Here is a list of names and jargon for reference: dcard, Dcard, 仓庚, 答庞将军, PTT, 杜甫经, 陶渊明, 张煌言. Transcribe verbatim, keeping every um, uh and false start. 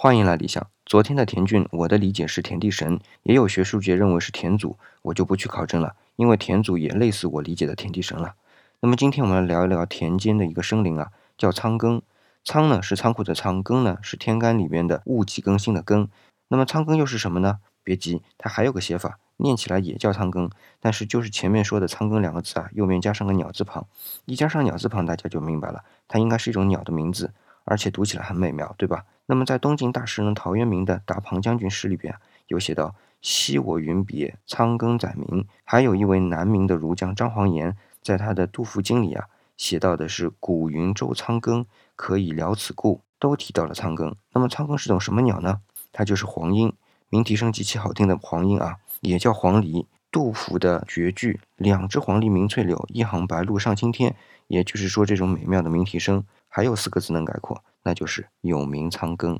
欢迎来理想。昨天的田俊，我的理解是田地神，也有学术界认为是田祖，我就不去考证了，因为田祖也类似我理解的田地神了。那么今天我们来聊一聊田间的一个生灵啊，叫仓庚。仓呢是仓库的仓，庚呢是天干里面的戊己庚辛的庚。那么仓庚又是什么呢？别急，它还有个写法，念起来也叫仓庚，但是就是前面说的仓庚两个字啊，右边加上个鸟字旁，一加上鸟字旁大家就明白了，它应该是一种鸟的名字，而且读起来很美妙，对吧？那么在东晋大诗人陶渊明的《答庞将军》诗里边有写到，昔我云别，仓庚载明。还有一位南明的儒将张煌言，在他的《杜甫经》里啊，写到的是古云周仓庚，可以聊此故，都提到了仓庚。那么仓庚是种什么鸟呢？它就是黄莺，鸣啼声极其好听的黄莺啊，也叫黄鹂。杜甫的绝句，两只黄鹂鸣翠柳，一行白鹭上青天，也就是说这种美妙的鸣啼声还有四个字能概括，那就是有名仓庚。